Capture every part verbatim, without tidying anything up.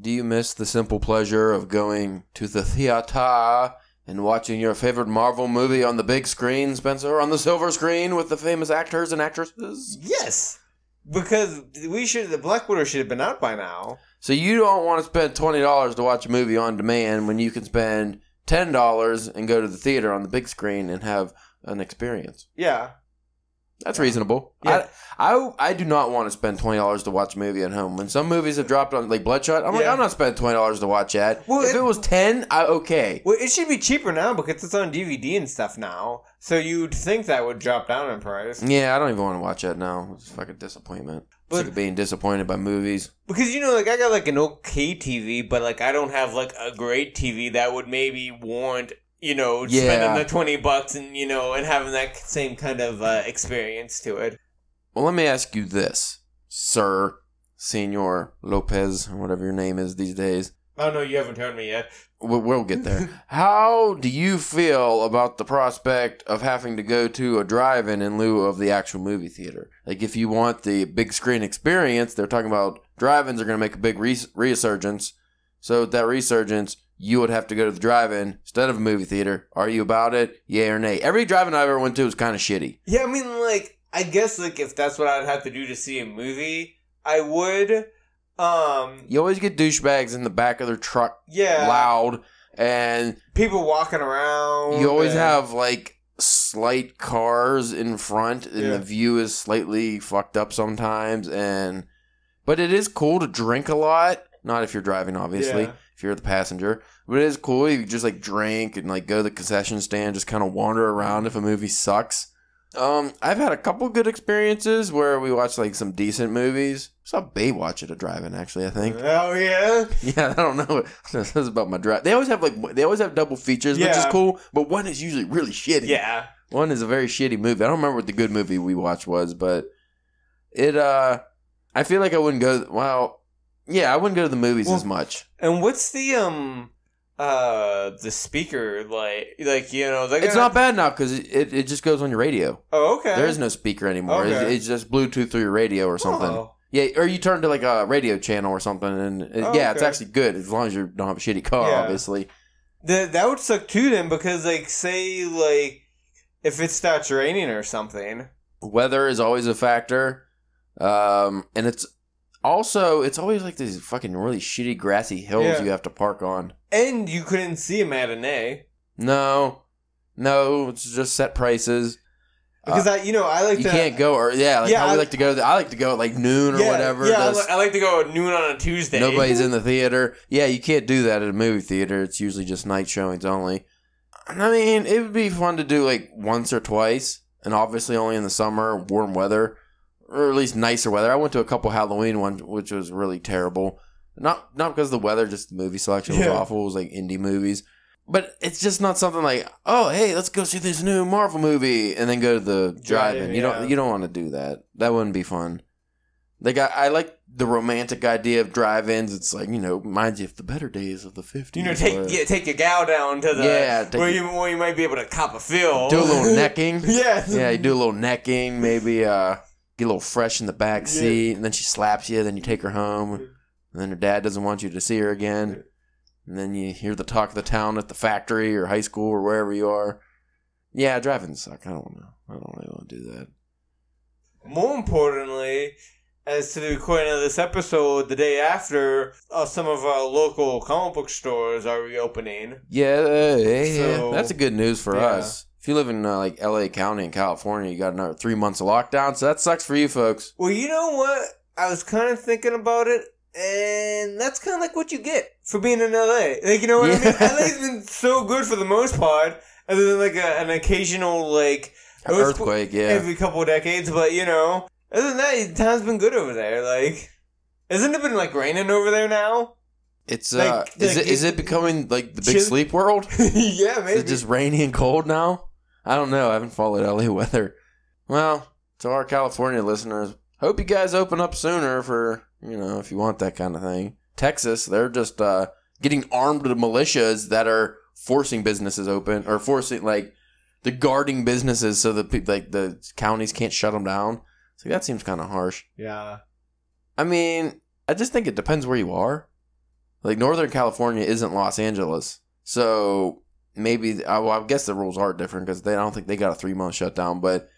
Do you miss the simple pleasure of going to the theater and watching your favorite Marvel movie on the big screen, Spencer, on the silver screen with the famous actors and actresses? Yes, because we should. The Black Widow should have been out by now. So you don't want to spend twenty dollars to watch a movie on demand when you can spend ten dollars and go to the theater on the big screen and have an experience. Yeah. That's yeah. reasonable. Yeah. I, I I do not want to spend twenty dollars to watch a movie at home. When some movies have dropped on, like Bloodshot, I'm yeah. like, I'm not spending twenty dollars to watch that. Well, if it, it was ten dollars, I, okay. Well, it should be cheaper now because it's on D V D and stuff now. So you'd think that would drop down in price. Yeah, I don't even want to watch that now. It's fucking disappointment. But, it's like being disappointed by movies. Because, you know, like, I got, like, an okay T V, but, like, I don't have, like, a great T V that would maybe warrant... You know, yeah. spending the twenty bucks and, you know, and having that same kind of uh, experience to it. Well, let me ask you this, sir, Senor Lopez, whatever your name is these days. Oh, no, you haven't heard me yet. We'll, we'll get there. How do you feel about the prospect of having to go to a drive-in in lieu of the actual movie theater? Like, if you want the big screen experience, they're talking about drive-ins are going to make a big res- resurgence. So, with that resurgence... you would have to go to the drive-in instead of a movie theater. Are you about it? Yeah or nay? Every drive-in I ever went to was kind of shitty. Yeah, I mean, like, I guess, like, if that's what I'd have to do to see a movie, I would. Um, you always get douchebags in the back of their truck. Yeah. Loud. And. People walking around. You always and... have, like, slight cars in front. And yeah. the view is slightly fucked up sometimes. And. But it is cool to drink a lot. Not if you're driving, obviously. Yeah. If you're the passenger. But it is cool. You just like drink and like go to the concession stand. Just kind of wander around if a movie sucks. Um, I've had a couple good experiences where we watched like some decent movies. I saw Baywatch at a drive-in actually, I think. Oh, yeah? Yeah, I don't know. This is about my drive. They always have like, they always have double features, yeah. which is cool. But one is usually really shitty. Yeah. One is a very shitty movie. I don't remember what the good movie we watched was. But it, uh, I feel like I wouldn't go, well... yeah, I wouldn't go to the movies well, as much. And what's the um, uh, the speaker like? Like you know, it's not bad now because it, it, it just goes on your radio. Oh, okay. There is no speaker anymore. Okay. It's, it's just Bluetooth through your radio or something. Oh. Yeah, or you turn to like a radio channel or something, and it, oh, yeah, okay. It's actually good as long as you don't have a shitty car, yeah. obviously. That that would suck too, then, because like say like if it starts raining or something, weather is always a factor, um, and it's. Also, it's always like these fucking really shitty grassy hills yeah. you have to park on. And you couldn't see a matinee. No. No, it's just set prices. Because, uh, I, you know, I like you to... You can't go... Or, yeah, like yeah, how I, we like to go... I like to go at like noon or yeah, whatever. Yeah, I like, I like to go at noon on a Tuesday. Nobody's in the theater. Yeah, you can't do that at a movie theater. It's usually just night showings only. I mean, it would be fun to do like once or twice. And obviously only in the summer, warm weather. Or at least nicer weather. I went to a couple Halloween ones, which was really terrible. Not not because of the weather, just the movie selection was yeah. awful. It was like indie movies. But it's just not something like, oh, hey, let's go see this new Marvel movie and then go to the drive-in. Yeah. You don't you don't want to do that. That wouldn't be fun. Like I, I like the romantic idea of drive-ins. It's like, you know, mind you, if the better days of the fifties. You know, take or, yeah, take your gal down to the yeah, where, your, you, where you might be able to cop a feel. Do a little necking. yeah. Yeah, you do a little necking. Maybe... uh. Get a little fresh in the back seat, yeah. and then she slaps you, then you take her home, and then her dad doesn't want you to see her again, and then you hear the talk of the town at the factory or high school or wherever you are. Yeah, drive-ins suck. I don't know. I don't really want to do that. More importantly, as to the recording of this episode, the day after, uh, some of our local comic book stores are reopening. Yeah, yeah, so, that's a good news for yeah. us. If you live in, uh, like, L A County in California, you got another three months of lockdown, so that sucks for you folks. Well, you know what? I was kind of thinking about it, and that's kind of like what you get for being in L A. Like, you know what yeah. I mean? L A's been so good for the most part, other than, like, a, an occasional, like... earthquake, yeah. Every couple of decades, but, you know. Other than that, the town's been good over there, like... Hasn't it been, like, raining over there now? It's like, uh, is like, it is it becoming like the big chill. Sleep world? yeah, maybe. Is it just rainy and cold now? I don't know. I haven't followed L A weather. Well, to our California listeners, hope you guys open up sooner for you know if you want that kind of thing. Texas, they're just uh, getting armed with militias that are forcing businesses open or forcing like the guarding businesses so that like the counties can't shut them down. So that seems kind of harsh. Yeah. I mean, I just think it depends where you are. Like, Northern California isn't Los Angeles. So maybe, I, well, I guess the rules are different because I don't think they got a three-month shutdown. But,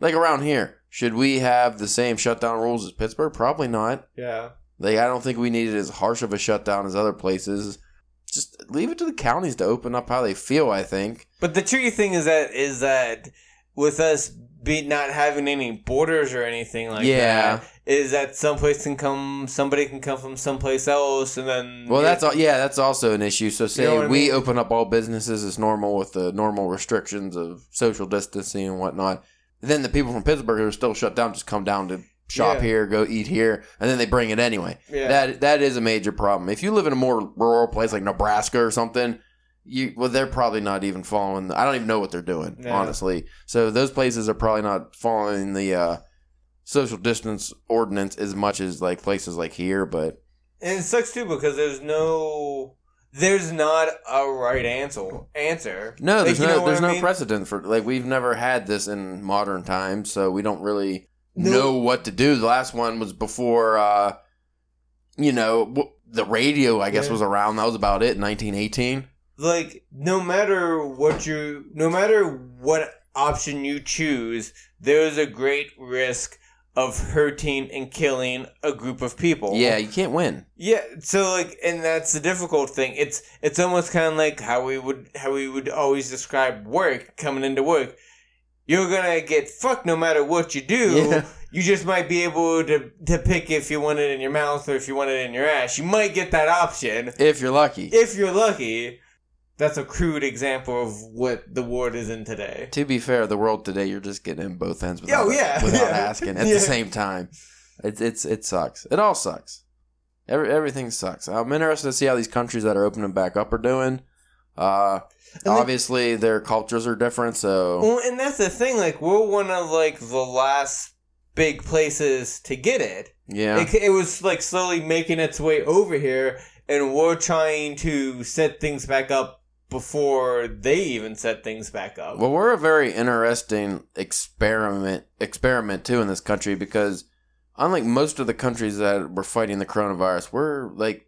like, around here, should we have the same shutdown rules as Pittsburgh? Probably not. Yeah. Like, I don't think we needed as harsh of a shutdown as other places. Just leave it to the counties to open up how they feel, I think. But the tricky thing is that is that with us be not having any borders or anything like yeah. that, is that someplace can come, somebody can come from someplace else, and then well, that's all, yeah, that's also an issue. So say you know we mean? open up all businesses as normal with the normal restrictions of social distancing and whatnot, then the people from Pittsburgh who are still shut down just come down to shop yeah. here, go eat here, and then they bring it anyway. Yeah. That that is a major problem. If you live in a more rural place like Nebraska or something, you well, they're probably not even following. The, I don't even know what they're doing, yeah. honestly. So those places are probably not following the uh, social distance ordinance as much as like places like here. But and it sucks too because there's no, there's not a right answer. Answer. No, there's like, no, there's no mean? precedent for like we've never had this in modern times, so we don't really. No. know what to do. The last one was before, uh, you know, w- the radio, I guess, yeah. was around. That was about it, nineteen eighteen. Like, no matter what you, no matter what option you choose, there's a great risk of hurting and killing a group of people. Yeah, you can't win. Yeah, so like, and that's the difficult thing. It's it's almost kind of like how we would how we would always describe work coming into work. You're going to get fucked no matter what you do. Yeah. You just might be able to, to pick if you want it in your mouth or if you want it in your ass. You might get that option. If you're lucky. If you're lucky. That's a crude example of what the world is in today. To be fair, the world today, you're just getting in both ends without, oh, yeah. without yeah. asking at yeah. the same time. It, it's, it sucks. It all sucks. Every, everything sucks. I'm interested to see how these countries that are opening back up are doing. Uh, and obviously like, their cultures are different, so well, and that's the thing. Like we're one of like the last big places to get it. Yeah, it, it was like slowly making its way over here, and we're trying to set things back up before they even set things back up. Well, we're a very interesting experiment, experiment too in this country because unlike most of the countries that were fighting the coronavirus, we're like.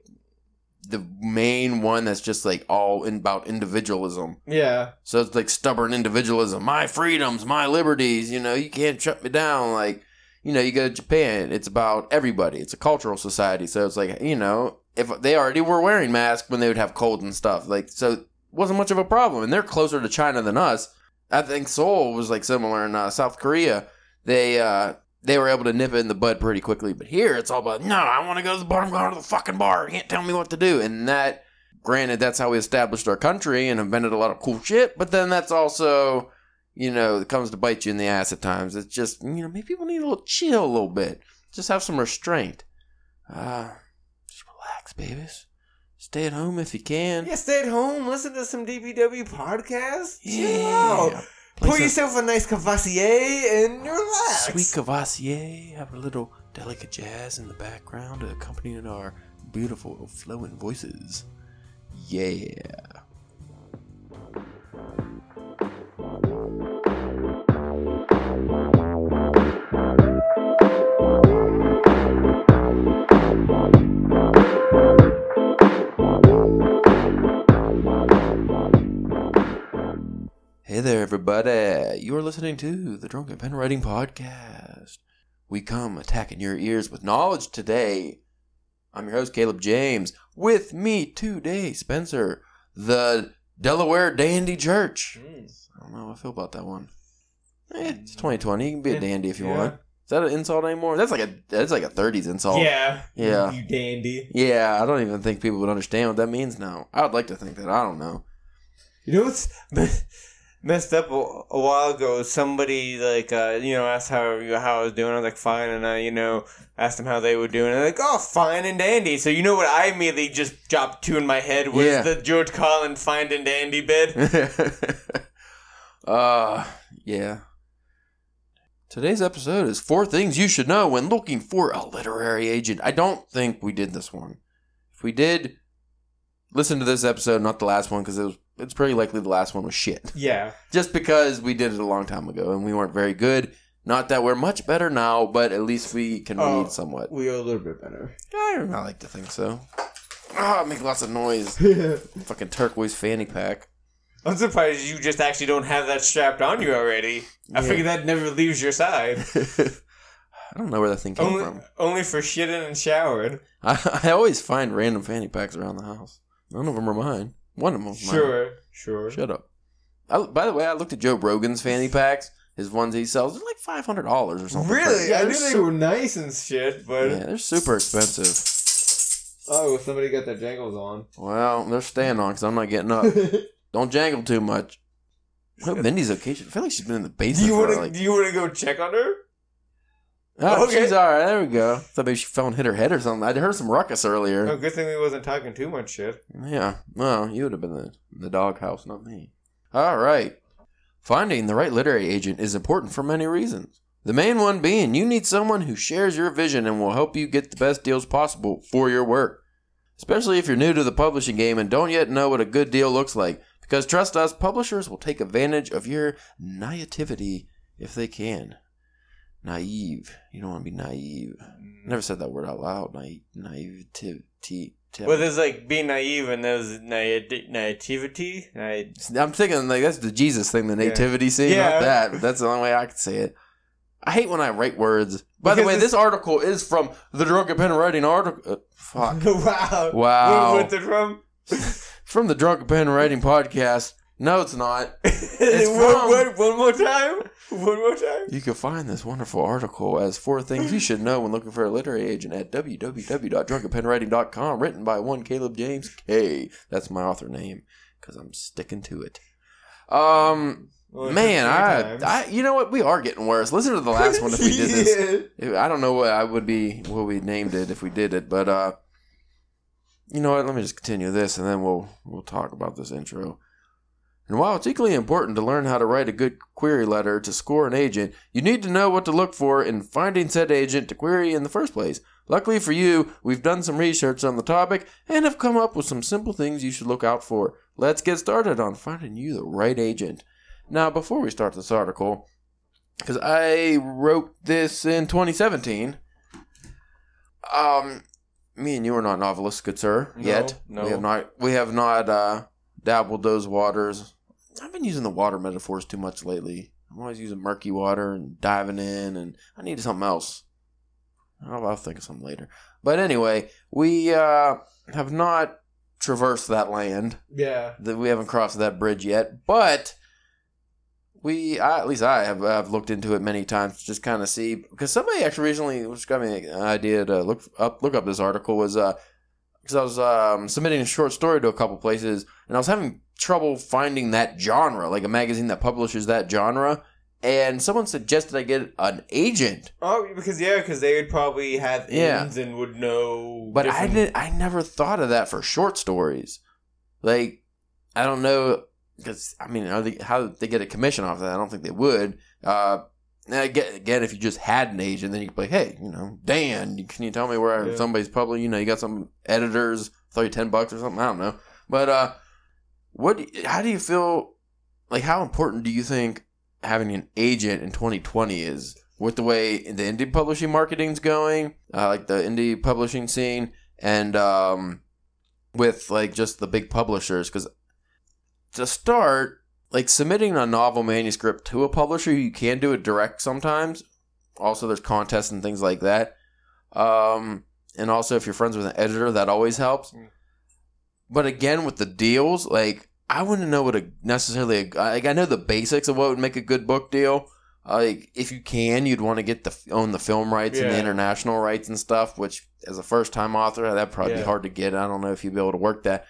The main one that's just like all in about individualism. Yeah. So it's like stubborn individualism. My freedoms, my liberties, you know, you can't shut me down. Like, you know, you go to Japan, it's about everybody. It's a cultural society. So it's like, you know, if they already were wearing masks when they would have cold and stuff. Like, so it wasn't much of a problem. And they're closer to China than us. I think Seoul was like similar in uh, South Korea. They, uh, They were able to nip it in the bud pretty quickly. But here, it's all about, no, I want to go to the bar. I'm going to the fucking bar. You can't tell me what to do. And that, granted, that's how we established our country and invented a lot of cool shit. But then that's also, you know, it comes to bite you in the ass at times. It's just, you know, maybe people need a little chill a little bit. Just have some restraint. Uh, just relax, babies. Stay at home if you can. Yeah, stay at home. Listen to some D B W podcasts. Yeah. Chill. Pour yourself a nice cavassier and relax. Sweet cavassier. Have a little delicate jazz in the background accompanying our beautiful flowing voices. Yeah. Hey there, everybody. You are listening to the Drunken Pen Writing Podcast. We come attacking your ears with knowledge today. I'm your host, Caleb James. With me today, Spencer, the Delaware Dandy Church. Jeez. I don't know how I feel about that one. Eh, it's twenty twenty. You can be a dandy if you yeah. want. Is that an insult anymore? That's like a that's like a thirties insult. Yeah. Yeah. You dandy. Yeah, I don't even think people would understand what that means now. I would like to think that. I don't know. You know what's... Messed up a, a while ago. Somebody like uh, you know asked how how I was doing. I was like fine, and I you know asked them how they were doing. And they're like oh fine and dandy. So you know what I immediately just dropped two in my head was yeah. the George Carlin fine and dandy bit. uh yeah. Today's episode is four things you should know when looking for a literary agent. I don't think we did this one. If we did, listen to this episode, not the last one, because it was. It's pretty likely the last one was shit. Yeah. Just because we did it a long time ago and we weren't very good. Not that we're much better now, but at least we can oh, read somewhat. We are a little bit better. I don't know, I like to think so. ah, make lots of noise. Yeah. Fucking turquoise fanny pack. I'm surprised you just actually don't have that strapped on you already. I yeah. figure that never leaves your side. I don't know where that thing came only, from. Only for shitting and showering. I, I always find random fanny packs around the house. None of them are mine. One of them is mine. Sure, sure. Shut up. I, by the way, I looked at Joe Rogan's fanny packs. His ones he sells are like five hundred dollars or something. Really? Yeah, I knew su- they were nice and shit, but... Yeah, they're super expensive. Oh, somebody got their jangles on. Well, they're staying on because I'm not getting up. Don't jangle too much. What about Mindy's location? I feel like she's been in the basement. Do you want to like... go check on her? Oh, okay. She's alright. There we go. I thought maybe she fell and hit her head or something. I heard some ruckus earlier. Oh, good thing we wasn't talking too much shit. Yeah. Well, you would have been in the, the doghouse, not me. Alright. Finding the right literary agent is important for many reasons. The main one being you need someone who shares your vision and will help you get the best deals possible for your work. Especially if you're new to the publishing game and don't yet know what a good deal looks like. Because trust us, publishers will take advantage of your naivety if they can. Naive. You don't want to be naive. I never said that word out loud. Naive. Naivety. Well, there's like being naive and there's naivety. naivety. I... I'm thinking like that's the Jesus thing, the nativity yeah. scene. Yeah. Not that. But that's the only way I can say it. I hate when I write words. By because the way, this... this article is from the Drunken Pen Writing article. Uh, fuck. Wow. Wow. What's it from? From the Drunken Pen Writing podcast. No, it's not. It's from... one, one, one more time. One more time. You can find this wonderful article as four things you should know when looking for a literary agent at w w w dot drunken pen writing dot com, written by one Caleb James K. That's my author name because I'm sticking to it. Um, well, man, I, I, you know what? We are getting worse. Listen to the last one if we did this. Yeah. I don't know what I would be, what we named it if we did it, but uh, you know what? Let me just continue this and then we'll we'll talk about this intro. And while it's equally important to learn how to write a good query letter to score an agent, you need to know what to look for in finding said agent to query in the first place. Luckily for you, we've done some research on the topic and have come up with some simple things you should look out for. Let's get started on finding you the right agent. Now, before we start this article, because I wrote this in twenty seventeen, um, me and you are not novelists, good sir, no, yet. No. We have not, we have not uh, dabbled those waters. I've been using the water metaphors too much lately. I'm always using murky water and diving in, and I need something else. I'll, I'll think of something later. But anyway, we uh, have not traversed that land. Yeah. That we haven't crossed that bridge yet. But we, I, at least I have, I've looked into it many times to just kind of see. Because somebody actually recently just got me an idea to look up, look up this article was uh, because I was um, submitting a short story to a couple places, and I was having trouble finding that genre, like a magazine that publishes that genre, and someone suggested I get an agent. Oh, because yeah, because they would probably have yeah. ins and would know. But different... I didn't. I never thought of that for short stories. Like, I don't know, because I mean, are they, how they get a commission off of that? I don't think they would. Uh, again, if you just had an agent, then you could be like, hey, you know, Dan, can you tell me where yeah. somebody's publishing? You know, you got some editors, throw you ten bucks or something. I don't know, but. uh What? How do you feel? Like, how important do you think having an agent in twenty twenty is? With the way the indie publishing marketing's going, uh, like the indie publishing scene, and um, with like just the big publishers, because to start, like submitting a novel manuscript to a publisher, you can do it direct sometimes. Also, there's contests and things like that. Um, and also, if you're friends with an editor, that always helps. Mm. But again, with the deals, like, I wouldn't know what a necessarily, a, like, I know the basics of what would make a good book deal. Uh, like, if you can, you'd want to get the own the film rights yeah. and the international rights and stuff, which, as a first-time author, that'd probably yeah. be hard to get. I don't know if you'd be able to work that.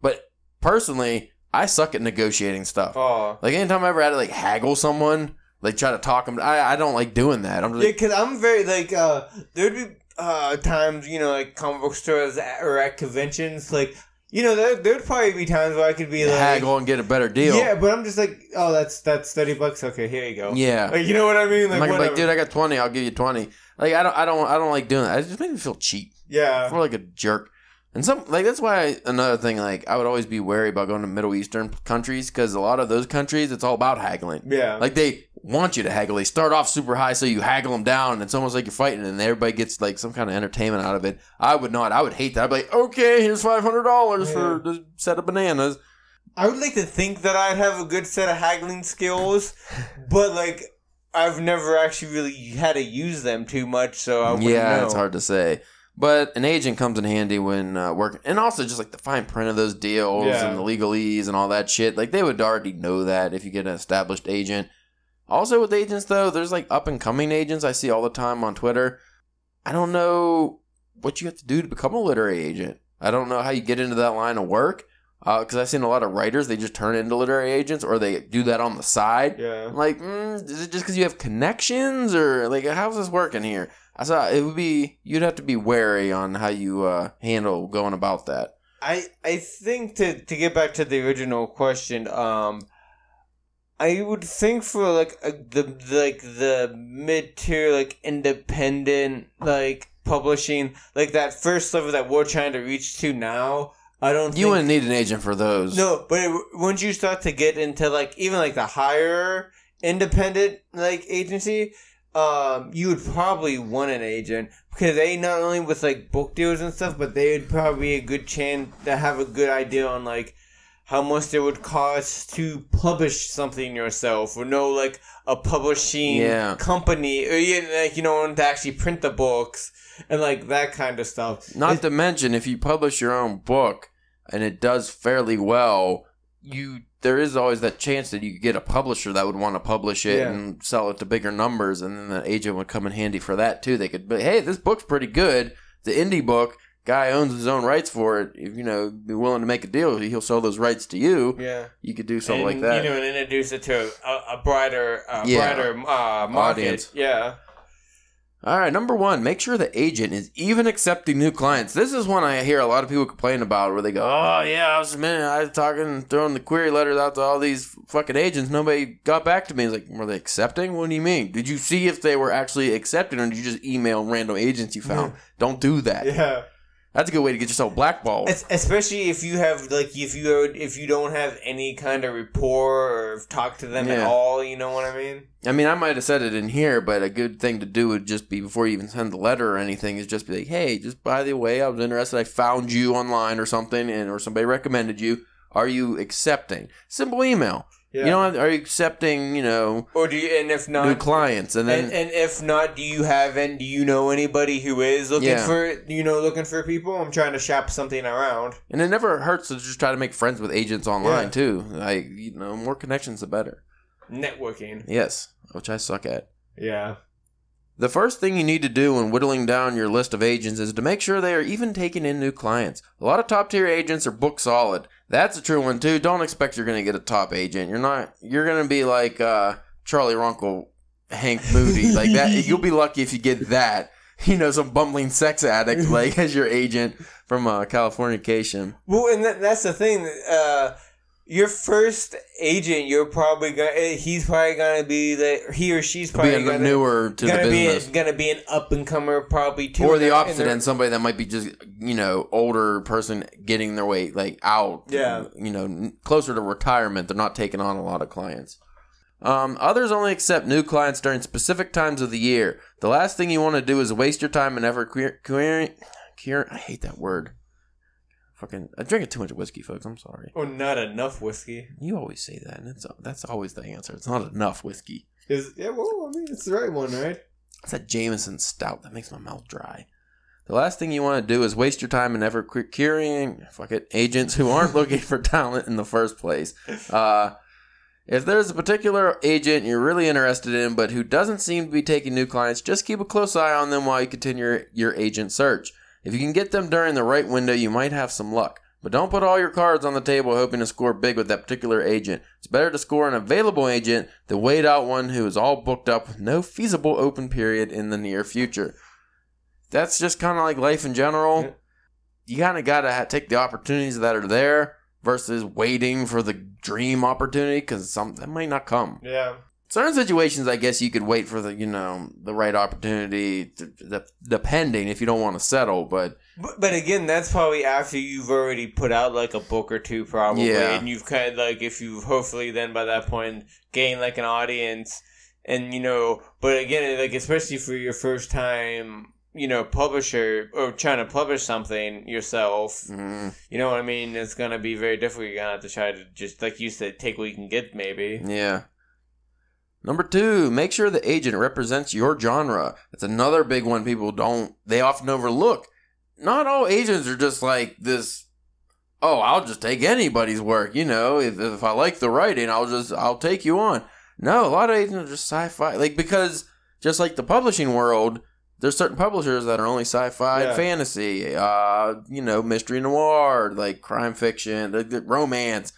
But, personally, I suck at negotiating stuff. Oh. Like, anytime I ever had to, like, haggle someone, like, try to talk them, I, I don't like doing that. I'm just, yeah, because I'm very, like, uh, there'd be uh, times, you know, like, comic book stores at, or at conventions, like, you know, there there'd probably be times where I could be like, haggle and get a better deal. Yeah, but I'm just like, oh, that's that's thirty bucks. Okay, here you go. Yeah, like, you know what I mean. Like, I'm like, dude, I got twenty. I'll give you twenty. Like, I don't, I don't, I don't like doing that. It just makes me feel cheap. Yeah, I feel like a jerk. And some like that's why I, another thing like I would always be wary about going to Middle Eastern countries because a lot of those countries it's all about haggling. Yeah, like they want you to haggle. They start off super high, so you haggle them down, and it's almost like you're fighting, and everybody gets like some kind of entertainment out of it. I would not. I would hate that. I'd be like, okay, here's five hundred dollars yeah. for this set of bananas. I would like to think that I'd have a good set of haggling skills, but like I've never actually really had to use them too much, so I wouldn't yeah, know. It's hard to say. But an agent comes in handy when uh, working. And also just like the fine print of those deals yeah. and the legalese and all that shit. Like they would already know that if you get an established agent. Also with agents though, there's like up and coming agents I see all the time on Twitter. I don't know what you have to do to become a literary agent. I don't know how you get into that line of work. Because uh, I've seen a lot of writers, they just turn into literary agents, or they do that on the side. Yeah. I'm like, mm, is it just because you have connections, or like, how's this working here? I saw it would be you'd have to be wary on how you uh, handle going about that. I I think to to get back to the original question, um, I would think for like a, the like the mid tier, like independent, like publishing, like that first level that we're trying to reach to now. I don't. You think, wouldn't need an agent for those. No, but it, once you start to get into like even like the higher independent like agency, um, you would probably want an agent because they not only with like book deals and stuff, but they would probably be a good chance to have a good idea on like how much it would cost to publish something yourself, or know like a publishing yeah. company, or you know, like you know to actually print the books and like that kind of stuff. Not it's- to mention, if you publish your own book. And it does fairly well, you there is always that chance that you could get a publisher that would want to publish it yeah. and sell it to bigger numbers, and then the agent would come in handy for that too. They could be, hey, this book's pretty good. The indie book, guy owns his own rights for it. If you know, be willing to make a deal, he'll sell those rights to you. Yeah, you could do something and, like that. You know, and introduce it to a, a brighter, a yeah. brighter uh, market. Audience. Yeah. All right, number one, make sure the agent is even accepting new clients. This is one I hear a lot of people complain about where they go, oh, yeah, I was, man, I was talking, throwing the query letters out to all these fucking agents. Nobody got back to me. It's like, were they accepting? What do you mean? Did you see if they were actually accepting, or did you just email random agents you found? Don't do that. Yeah. That's a good way to get yourself blackballed. It's, especially if you have, like, if you if you don't have any kind of rapport or have talked to them yeah. at all, you know what I mean? I mean, I might have said it in here, but a good thing to do would just be, before you even send the letter or anything, is just be like, hey, just by the way, I was interested, I found you online or something, and or somebody recommended you. Are you accepting? Simple email. Yeah. You know, are you accepting, you know, or do you, and if not, new clients? And then, and, and if not, do you have, and do you know anybody who is looking yeah. for, you know, looking for people? I'm trying to shop something around. And it never hurts to just try to make friends with agents online, yeah. too. Like, you know, more connections, the better. Networking. Yes, which I suck at. Yeah. The first thing you need to do when whittling down your list of agents is to make sure they are even taking in new clients. A lot of top-tier agents are book solid. That's a true one, too. Don't expect you're going to get a top agent. You're not. You're going to be like uh, Charlie Runkle, Hank Moody. Like that. You'll be lucky if you get that. You know, some bumbling sex addict like as your agent from uh, Californication. Well, and that, that's the thing. Uh, your first agent, you're probably going. He's probably going to be the. He or she's probably going to be newer to gonna the business. Going to be an up and comer, probably too. Or the opposite end, somebody that might be just. You know, older person getting their way like out, yeah. You know, closer to retirement, they're not taking on a lot of clients. Um, others only accept new clients during specific times of the year. The last thing you want to do is waste your time and effort querying. Queer, I hate that word. Fucking, I drink too much whiskey, folks. I'm sorry. Or not enough whiskey. You always say that, and it's that's always the answer. It's not enough whiskey. Is yeah, well, I mean, it's the right one, right? It's that Jameson stout that makes my mouth dry. The last thing you want to do is waste your time and effort querying, fuck it, agents who aren't looking for talent in the first place. Uh, if there's a particular agent you're really interested in but who doesn't seem to be taking new clients, just keep a close eye on them while you continue your agent search. If you can get them during the right window, you might have some luck. But don't put all your cards on the table hoping to score big with that particular agent. It's better to score an available agent than wait out one who is all booked up with no feasible open period in the near future. That's just kind of like life in general. You kind of got to take the opportunities that are there versus waiting for the dream opportunity because that might not come. Yeah. Certain situations, I guess you could wait for the, you know, the right opportunity to, the, depending if you don't want to settle. But, but but again, that's probably after you've already put out like a book or two probably. Yeah. And you've kind of like, if you've hopefully then by that point gained like an audience And, you know, but again, like, especially for your first time, you know, publisher or trying to publish something yourself, mm. you know what I mean? It's going to be very difficult. You're going to have to try to just, like you said, take what you can get, maybe. Yeah. Number two, make sure the agent represents your genre. That's another big one people don't, they often overlook. Not all agents are just like this, oh, I'll just take anybody's work, you know, if, if I like the writing, I'll just, I'll take you on. No, a lot of agents are just sci-fi, like, because just like the publishing world, there's certain publishers that are only sci-fi, yeah. fantasy, uh, you know, mystery noir, like crime fiction, the, the romance.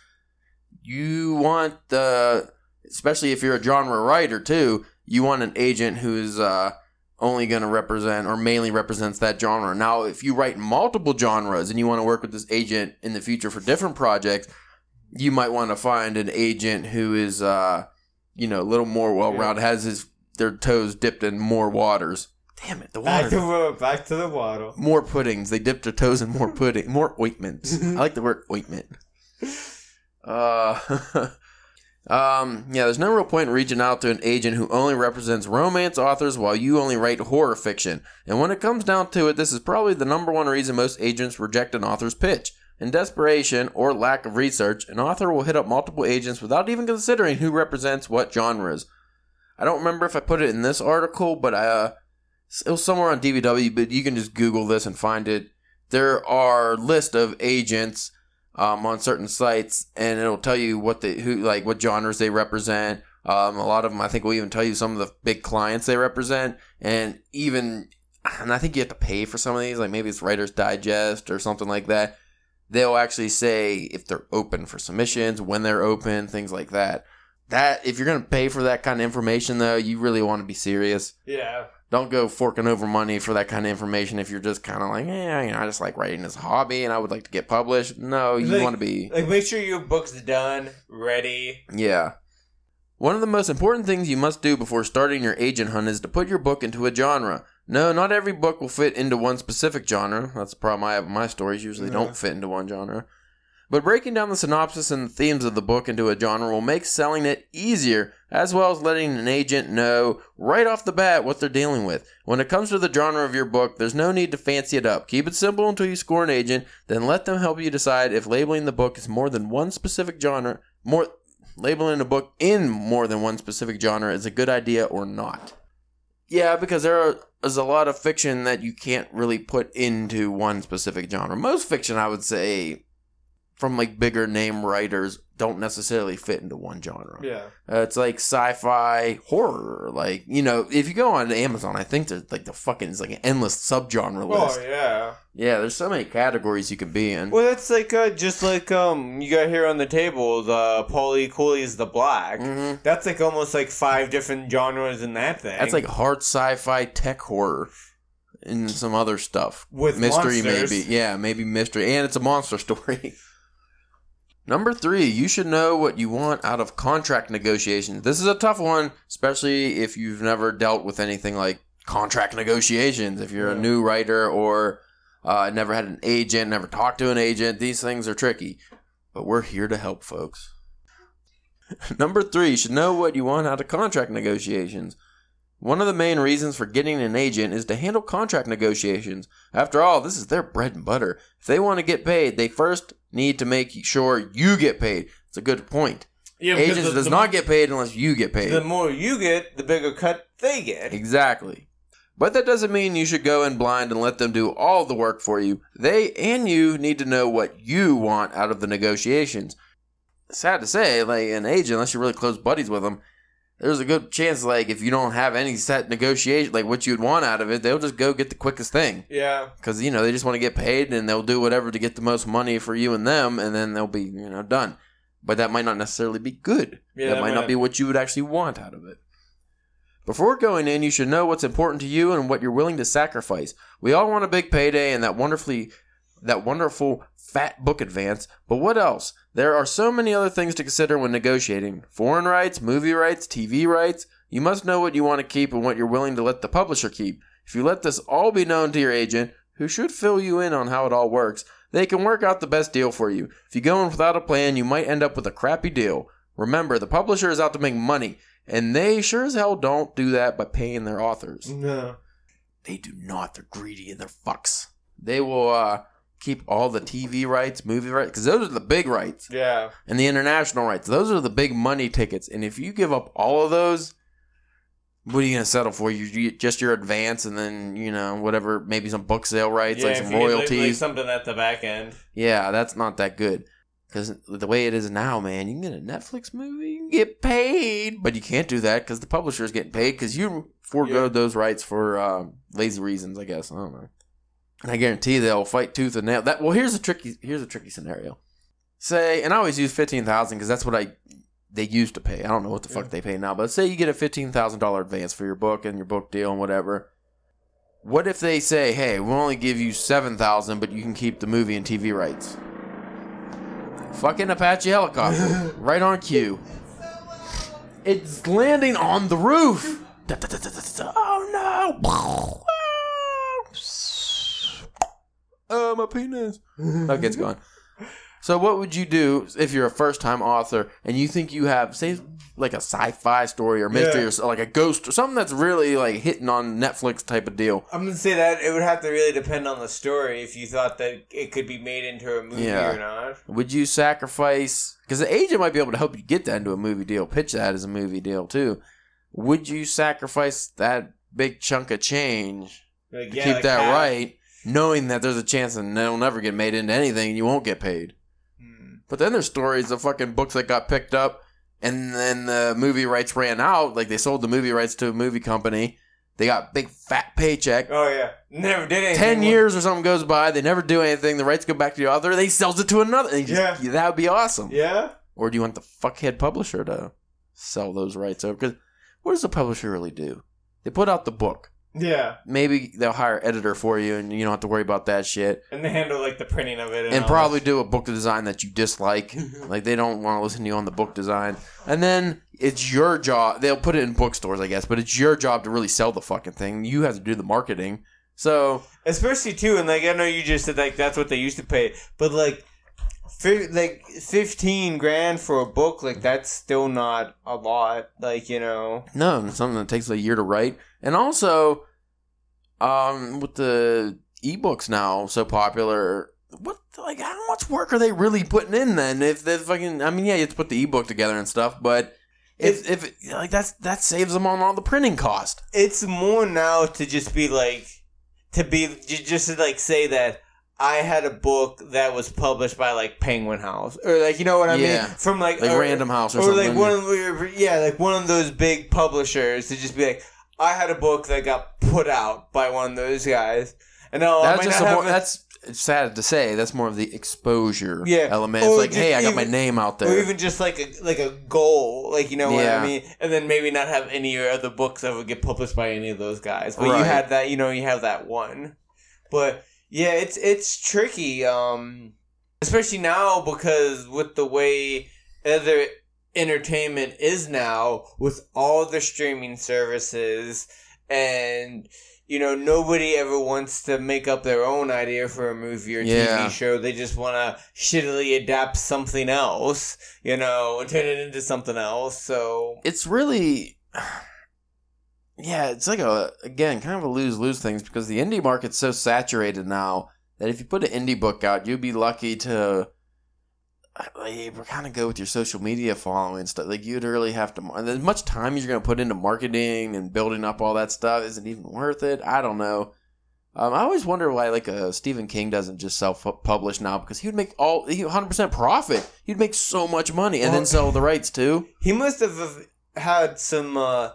You want the, especially if you're a genre writer too, you want an agent who's uh, only going to represent or mainly represents that genre. Now, if you write multiple genres and you want to work with this agent in the future for different projects, you might want to find an agent who is, uh, you know, a little more well-rounded, has his their toes dipped in more waters. Damn it, the water. Back to, uh, back to the water. More puddings. They dipped their toes in more pudding. More ointments. I like the word ointment. Uh, um, yeah, there's no real point in reaching out to an agent who only represents romance authors while you only write horror fiction. And when it comes down to it, this is probably the number one reason most agents reject an author's pitch. In desperation or lack of research, an author will hit up multiple agents without even considering who represents what genres. I don't remember if I put it in this article, but I... Uh, it was somewhere on D B W, but you can just Google this and find it. There are list of agents um, on certain sites, and it'll tell you what they who like what genres they represent. Um, a lot of them, I think, will even tell you some of the big clients they represent, and even and I think you have to pay for some of these. Like maybe it's Writer's Digest or something like that. They'll actually say if they're open for submissions, when they're open, things like that. That if you're gonna pay for that kind of information, though, you really want to be serious. Yeah. Don't go forking over money for that kind of information if you're just kind of like, eh, you know, I just like writing as a hobby and I would like to get published. No, you like, want to be... Like, make sure your book's done, ready. Yeah. One of the most important things you must do before starting your agent hunt is to put your book into a genre. No, not every book will fit into one specific genre. That's the problem I have with my stories. Usually mm-hmm. don't fit into one genre. But breaking down the synopsis and the themes of the book into a genre will make selling it easier, as well as letting an agent know right off the bat what they're dealing with. When it comes to the genre of your book, there's no need to fancy it up. Keep it simple until you score an agent, then let them help you decide if labeling the book is more than one specific genre, more labeling a book in more than one specific genre is a good idea or not. Yeah, because there is a lot of fiction that you can't really put into one specific genre. Most fiction, I would say, from like bigger name writers don't necessarily fit into one genre. Yeah. Uh, it's like sci-fi horror. Like, you know, if you go on Amazon, I think there's like the fucking, it's like an endless subgenre list. Oh, yeah. Yeah, there's so many categories you could be in. Well, that's like, uh, just like, um, you got here on the table, the Paul E. Cooley's The Black. Mm-hmm. That's like almost like five different genres in that thing. That's like hard sci-fi tech horror. And some other stuff. With mystery, monsters. Maybe. Yeah, maybe mystery. And it's a monster story. Number three, you should know what you want out of contract negotiations. This is a tough one, especially if you've never dealt with anything like contract negotiations. If you're a new writer or uh, never had an agent, never talked to an agent, these things are tricky. But we're here to help, folks. Number three, you should know what you want out of contract negotiations. One of the main reasons for getting an agent is to handle contract negotiations. After all, this is their bread and butter. If they want to get paid, they first need to make sure you get paid. It's a good point. Yeah, agents the, does the, not get paid unless you get paid. The more you get, the bigger cut they get. Exactly. But that doesn't mean you should go in blind and let them do all the work for you. They and you need to know what you want out of the negotiations. Sad to say, like an agent, unless you're really close buddies with them, there's a good chance, like, if you don't have any set negotiation, like, what you'd want out of it, they'll just go get the quickest thing. Yeah. Because, you know, they just want to get paid, and they'll do whatever to get the most money for you and them, and then they'll be, you know, done. But that might not necessarily be good. Yeah, that, that might, might not be what you would actually want out of it. Before going in, you should know what's important to you and what you're willing to sacrifice. We all want a big payday and that wonderfully, that wonderful fat book advance, but what else? There are so many other things to consider when negotiating. Foreign rights, movie rights, T V rights. You must know what you want to keep and what you're willing to let the publisher keep. If you let this all be known to your agent, who should fill you in on how it all works, they can work out the best deal for you. If you go in without a plan, you might end up with a crappy deal. Remember, the publisher is out to make money. And they sure as hell don't do that by paying their authors. No. They do not. They're greedy and they're fucks. They will uh, keep all the T V rights, movie rights, because those are the big rights. Yeah. And the international rights. Those are the big money tickets. And if you give up all of those, what are you going to settle for? You, you just your advance and then, you know, whatever, maybe some book sale rights, yeah, like some royalties. Get, like something at the back end. Yeah, that's not that good. Because the way it is now, man, you can get a Netflix movie, you can get paid. But you can't do that because the publisher is getting paid because you forego yeah. those rights for uh, lazy reasons, I guess. I don't know. And I guarantee they'll fight tooth and nail. That, well, here's a tricky here's a tricky scenario. Say, and I always use fifteen thousand dollars because that's what I they used to pay. I don't know what the yeah. fuck they pay now. But say you get a fifteen thousand dollars advance for your book and your book deal and whatever. What if they say, hey, we'll only give you seven thousand dollars, but you can keep the movie and T V rights? Fucking Apache helicopter. Right on cue. It's landing on the roof. Da, da, da, da, da. Oh no. Oh, my penis. Okay, it's gone. So what would you do if you're a first-time author and you think you have, say, like a sci-fi story or mystery yeah. or like a ghost or something that's really like hitting on Netflix type of deal? I'm going to say that it would have to really depend on the story if you thought that it could be made into a movie yeah. or not. Would you sacrifice, because the agent might be able to help you get that into a movie deal, pitch that as a movie deal too. Would you sacrifice that big chunk of change like, to yeah, keep like that half. Right, knowing that there's a chance that it'll never get made into anything and you won't get paid? But then there's stories of fucking books that got picked up and then the movie rights ran out. Like, they sold the movie rights to a movie company. They got a big fat paycheck. Oh, yeah. Never did anything. Ten years or something goes by. They never do anything. The rights go back to the author. They sells it to another. Just, yeah. yeah. That would be awesome. Yeah. Or do you want the fuckhead publisher to sell those rights over? Because what does the publisher really do? They put out the book. Yeah. Maybe they'll hire an editor for you and you don't have to worry about that shit. And they handle like the printing of it. And, and probably do a book design that you dislike. Like they don't want to listen to you on the book design. And then it's your job. They'll put it in bookstores, I guess. But it's your job to really sell the fucking thing. You have to do the marketing. So. Especially too. And like I know you just said like that's what they used to pay. But like, fi- like fifteen grand for a book. Like that's still not a lot. Like you know. No. Something that takes a year to write. And also, um, with the ebooks now so popular, what like how much work are they really putting in then? If they fucking, I mean, yeah, you have to put the ebook together and stuff, but if if, if like that's that saves them on all the printing cost. It's more now to just be like to be just to like say that I had a book that was published by like Penguin House or like you know what I yeah. mean from like, like or, Random House or, or something. Like one of yeah like one of those big publishers to just be like. I had a book that got put out by one of those guys. And now that's, I just more, a, that's sad to say. That's more of the exposure yeah. element. It's like, just, hey, I got even, my name out there. Or even just like a, like a goal. Like, you know yeah. what I mean? And then maybe not have any other books that would get published by any of those guys. But right. you had that, you know, you have that one. But, yeah, it's it's tricky. Um, especially now because with the way other entertainment is now with all the streaming services and you know nobody ever wants to make up their own idea for a movie or yeah. T V show. They just want to shittily adapt something else, you know, and turn it into something else. So it's really yeah it's like a again kind of a lose-lose thing because the indie market's so saturated now that if you put an indie book out you'd be lucky to like, we're kind of go with your social media following stuff. Like you'd really have to. As much time as you're going to put into marketing and building up all that stuff isn't even worth it. I don't know. Um, I always wonder why like a Stephen King doesn't just self-publish now because he would make all he one hundred percent profit. He'd make so much money and well, then sell the rights too. He must have had some uh,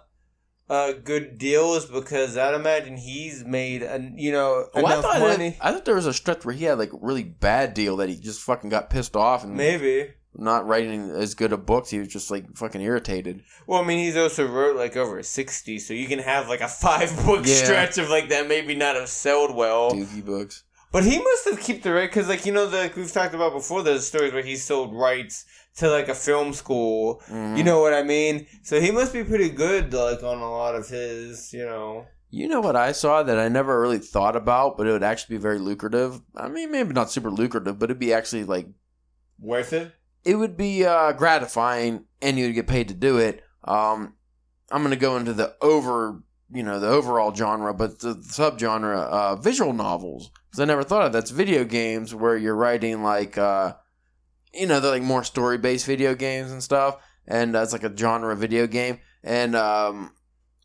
uh, good deals because I'd imagine he's made a, you know well, enough I money. That, I thought there was a stretch where he had like a really bad deal that he just fucking got pissed off and maybe not writing as good of books. He was just like fucking irritated. Well, I mean, he's also wrote like over sixty, so you can have like a five book yeah. stretch of like that maybe not have sold well. Dookie books. But he must have kept the right because like you know like we've talked about before. There's stories where he sold rights to like a film school, mm-hmm. you know what I mean? So he must be pretty good like on a lot of his, you know. You know what I saw that I never really thought about, but it would actually be very lucrative. I mean, maybe not super lucrative, but it'd be actually like worth it. It would be uh, gratifying, and you'd get paid to do it. Um, I'm going to go into the over, you know, the overall genre, but the, the subgenre, uh, visual novels. Because I never thought of that's video games where you're writing like, uh, you know, they're like more story based video games and stuff, and that's uh, like a genre video game, and um,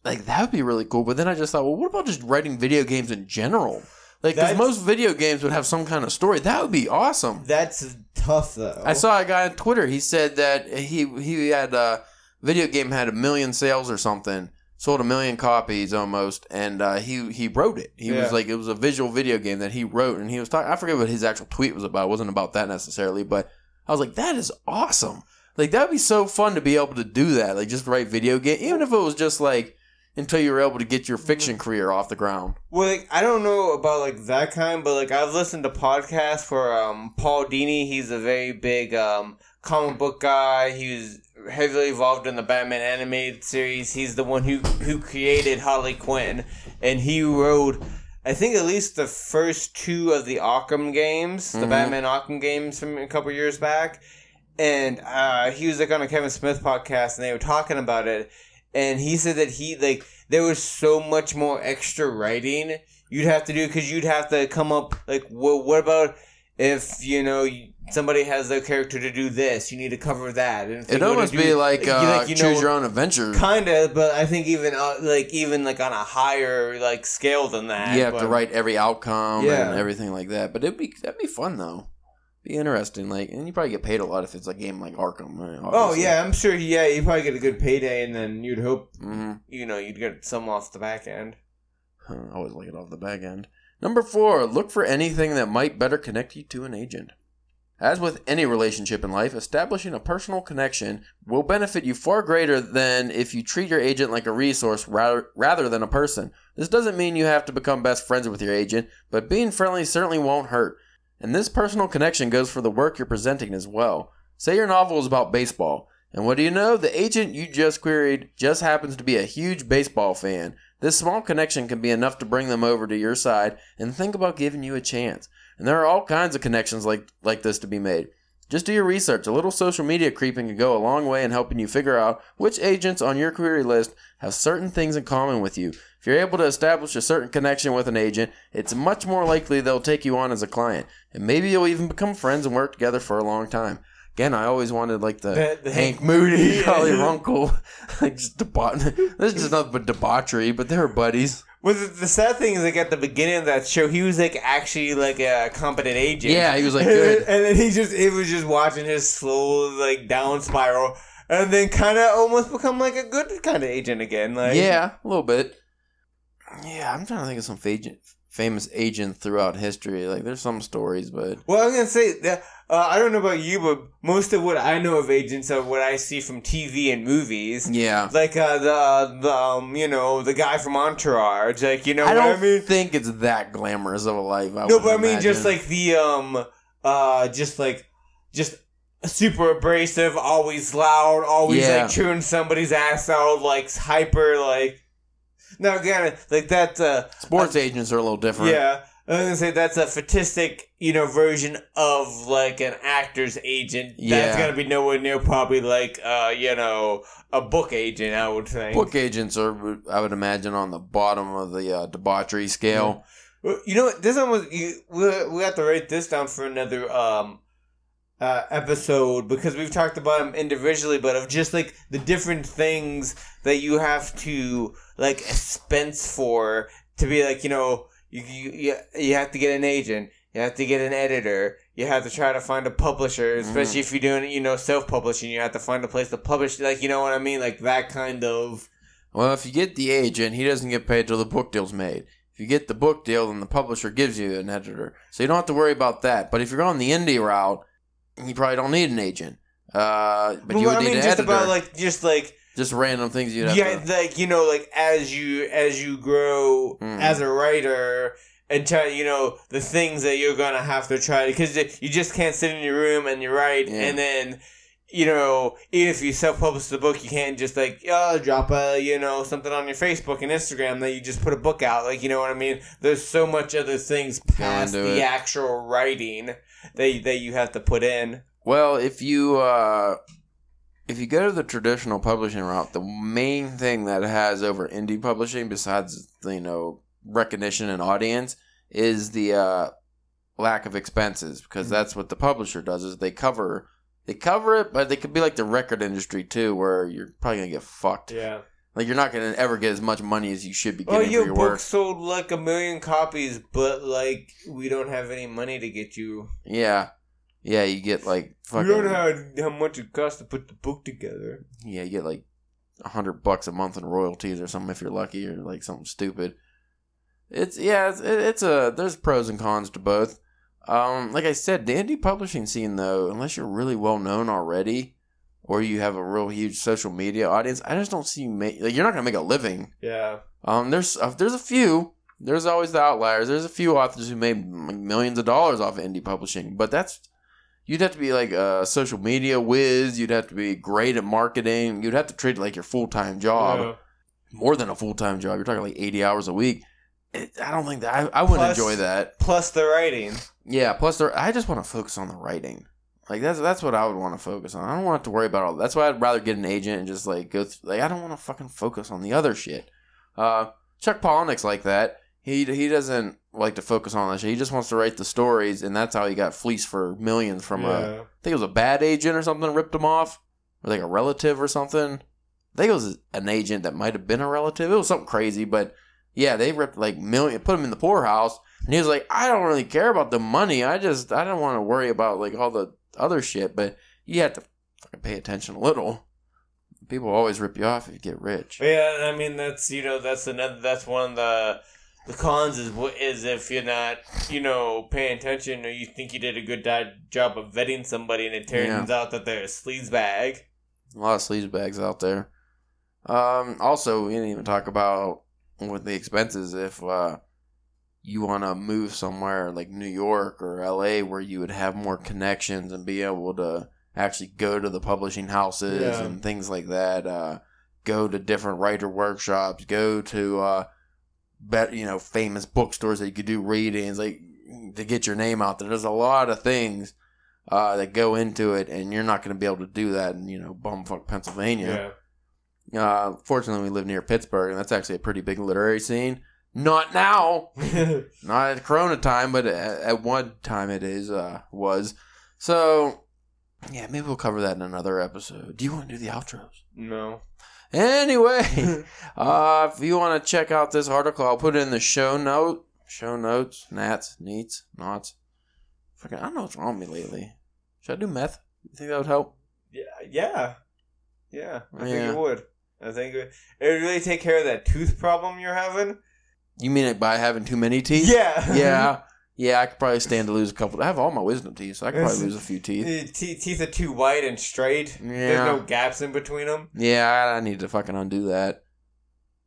like that would be really cool. But then I just thought, well, what about just writing video games in general? Like, because most video games would have some kind of story. That would be awesome. That's tough, though. I saw a guy on Twitter. He said that he he had a video game had a million sales or something, sold a million copies almost, and uh, he he wrote it. He yeah. was like, it was a visual video game that he wrote, and he was talking. I forget what his actual tweet was about. It wasn't about that necessarily, but I was like, that is awesome. Like, that would be so fun to be able to do that. Like, just write video game, even if it was just like. Until you were able to get your fiction career off the ground. Well, like, I don't know about like that kind, but like I've listened to podcasts for um, Paul Dini. He's a very big um, comic book guy. He was heavily involved in the Batman animated series. He's the one who who created Harley Quinn, and he wrote, I think, at least the first two of the Arkham games, mm-hmm. the Batman Arkham games from a couple years back. And uh, he was like on a Kevin Smith podcast, and they were talking about it. And he said that he, like, there was so much more extra writing you'd have to do because you'd have to come up, like, well, what about if, you know, somebody has their character to do this? You need to cover that. And it'd almost be like, uh, you, like you choose know, your own adventure. Kind of, but I think even, uh, like, even, like, on a higher, like, scale than that. You have but, to write every outcome yeah. and everything like that. But it'd be that'd be fun, though. Be interesting, like, and you probably get paid a lot if it's a game like Arkham. Right? Oh yeah, I'm sure. Yeah, you probably get a good payday, and then you'd hope, mm-hmm. you know, you'd get some off the back end. I always like it off the back end. Number four, look for anything that might better connect you to an agent. As with any relationship in life, establishing a personal connection will benefit you far greater than if you treat your agent like a resource rather, rather than a person. This doesn't mean you have to become best friends with your agent, but being friendly certainly won't hurt. And this personal connection goes for the work you're presenting as well. Say your novel is about baseball, and what do you know? The agent you just queried just happens to be a huge baseball fan. This small connection can be enough to bring them over to your side and think about giving you a chance. And there are all kinds of connections like, like this to be made. Just do your research. A little social media creeping can go a long way in helping you figure out which agents on your query list have certain things in common with you. If you're able to establish a certain connection with an agent, it's much more likely they'll take you on as a client. And maybe you'll even become friends and work together for a long time. Again, I always wanted, like, the, the Hank Moody, Charlie Runkle. Like, just debauchery. This is just nothing but debauchery, but they were buddies. Well, the, the sad thing is, like, at the beginning of that show, he was, like, actually, like, a competent agent. Yeah, he was, like, good. And then he just, it was just watching his slow, like, down spiral. And then kind of almost become, like, a good kind of agent again. Like, yeah, a little bit. Yeah, I'm trying to think of some fag- famous agents throughout history. Like, there's some stories, but... Well, I was going to say, that, uh, I don't know about you, but most of what I know of agents are what I see from T V and movies. Yeah. Like, uh, the, the um, you know, the guy from Entourage. Like, you know I what I mean? I don't think it's that glamorous of a life. I no, but I mean, imagine. just like the, um, uh, just like, just... super abrasive, always loud, always, yeah. like, chewing somebody's ass out, like, hyper, like... Now, again, like, that's a... Sports uh, agents are a little different. Yeah. I was going to say, that's a fetistic, you know, version of, like, an actor's agent. Yeah. That's going to be nowhere near probably, like, uh, you know, a book agent, I would think. Book agents are, I would imagine, on the bottom of the uh, debauchery scale. Yeah. You know what? This one was... You, we we have to write this down for another... Um, Uh, episode because we've talked about them individually, but of just like the different things that you have to like expense for to be like, you know, you you you have to get an agent, you have to get an editor, you have to try to find a publisher, especially mm. if you're doing, you know, self-publishing, you have to find a place to publish, like, you know what I mean, like that kind of. Well, if you get the agent, he doesn't get paid till the book deal's made. If you get the book deal, then the publisher gives you an editor, so you don't have to worry about that. But if you're on the indie route, you probably don't need an agent, uh, but well, you would I need mean, an just editor. About like just like just random things you'd have. Yeah, to... like you know, like as you as you grow mm. as a writer and try, you know, the things that you're gonna have to try because you just can't sit in your room and you write yeah. and then you know even if you self-publish the book, you can't just like oh, drop a you know something on your Facebook and Instagram that you just put a book out. Like you know what I mean? There's so much other things past the it. actual writing. That, that you have to put in. Well, if you uh, if you go to the traditional publishing route, the main thing that it has over indie publishing, besides, you know, recognition and audience, is the uh, lack of expenses, because mm-hmm. that's what the publisher does, is they cover they cover it, but they could be like the record industry too, where you're probably going to get fucked. Yeah. Like, you're not going to ever get as much money as you should be getting oh, for your, your work. Oh, your book sold, like, a million copies, but, like, we don't have any money to get you. Yeah. Yeah, you get, like, fucking... We don't know how, how much it costs to put the book together. Yeah, you get, like, a hundred bucks a month in royalties or something if you're lucky, or, like, something stupid. It's, yeah, it's, it's a... There's pros and cons to both. Um, like I said, the indie publishing scene, though, unless you're really well-known already... or you have a real huge social media audience, I just don't see you make... Like, you're not going to make a living. Yeah. Um. There's uh, there's a few. There's always the outliers. There's a few authors who made millions of dollars off of indie publishing. But that's... You'd have to be, like, a social media whiz. You'd have to be great at marketing. You'd have to treat it like your full-time job. Yeah. More than a full-time job. You're talking, like, eighty hours a week. It, I don't think that... I, I wouldn't plus, enjoy that. Plus the writing. Yeah, plus the... I just want to focus on the writing. Like, that's that's what I would want to focus on. I don't want to worry about all that. That's why I'd rather get an agent and just, like, go through. Like, I don't want to fucking focus on the other shit. Uh, Chuck Palahniuk's like that. He he doesn't like to focus on that shit. He just wants to write the stories, and that's how he got fleeced for millions from yeah. a... I think it was a bad agent or something ripped him off. Or, like, a relative or something. I think it was an agent that might have been a relative. It was something crazy, but, yeah, they ripped, like, million... Put him in the poorhouse, and he was like, I don't really care about the money. I just... I don't want to worry about, like, all the... other shit, but you have to fucking pay attention a little. People always rip you off if you get rich. Yeah, I mean, that's, you know, that's another, that's one of the the cons is what is if you're not, you know, paying attention, or you think you did a good di- job of vetting somebody, and it turns yeah. out that they're a sleazebag. A lot of sleazebags out there. Um, also, we didn't even talk about what the expenses if uh you want to move somewhere like New York or L A where you would have more connections and be able to actually go to the publishing houses yeah. and things like that, uh, go to different writer workshops, go to uh, better, you know, famous bookstores that you could do readings, like, to get your name out there. There's a lot of things uh, that go into it, and you're not going to be able to do that in, you know, bumfuck Pennsylvania. Yeah. Uh, fortunately, we live near Pittsburgh, and that's actually a pretty big literary scene. Not now, not at Corona time, but at, at one time it is uh, was. So, yeah, maybe we'll cover that in another episode. Do you want to do the outros? No. Anyway, uh, if you want to check out this article, I'll put it in the show note. Show notes, nats, neats, knots. Freaking, I don't know what's wrong with me lately. Should I do meth? You think that would help? Yeah, yeah, yeah. I yeah. think it would. I think it would. It would really take care of that tooth problem you're having. You mean it by having too many teeth? Yeah. Yeah. Yeah, I could probably stand to lose a couple. I have all my wisdom teeth, so I could probably lose a few teeth. Te- teeth are too wide and straight. Yeah. There's no gaps in between them. Yeah, I need to fucking undo that.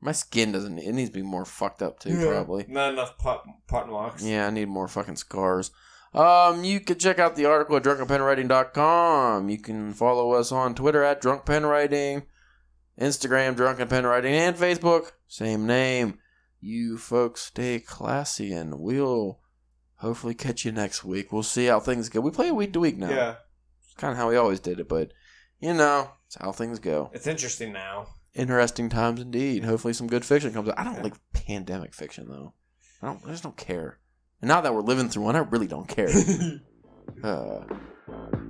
My skin doesn't... It needs to be more fucked up, too, yeah. probably. Not enough pot, pot marks. Yeah, I need more fucking scars. Um, you can check out the article at drunken pen writing dot com. You can follow us on Twitter at drunken pen writing, Instagram, drunken pen writing, and Facebook, same name. You folks stay classy, and we'll hopefully catch you next week. We'll see how things go. We play it week to week now. Yeah. It's kind of how we always did it, but, you know, it's how things go. It's interesting now. Interesting times indeed. Hopefully some good fiction comes out. I don't like pandemic fiction, though. I, don't, I just don't care. And now that we're living through one, I really don't care. uh...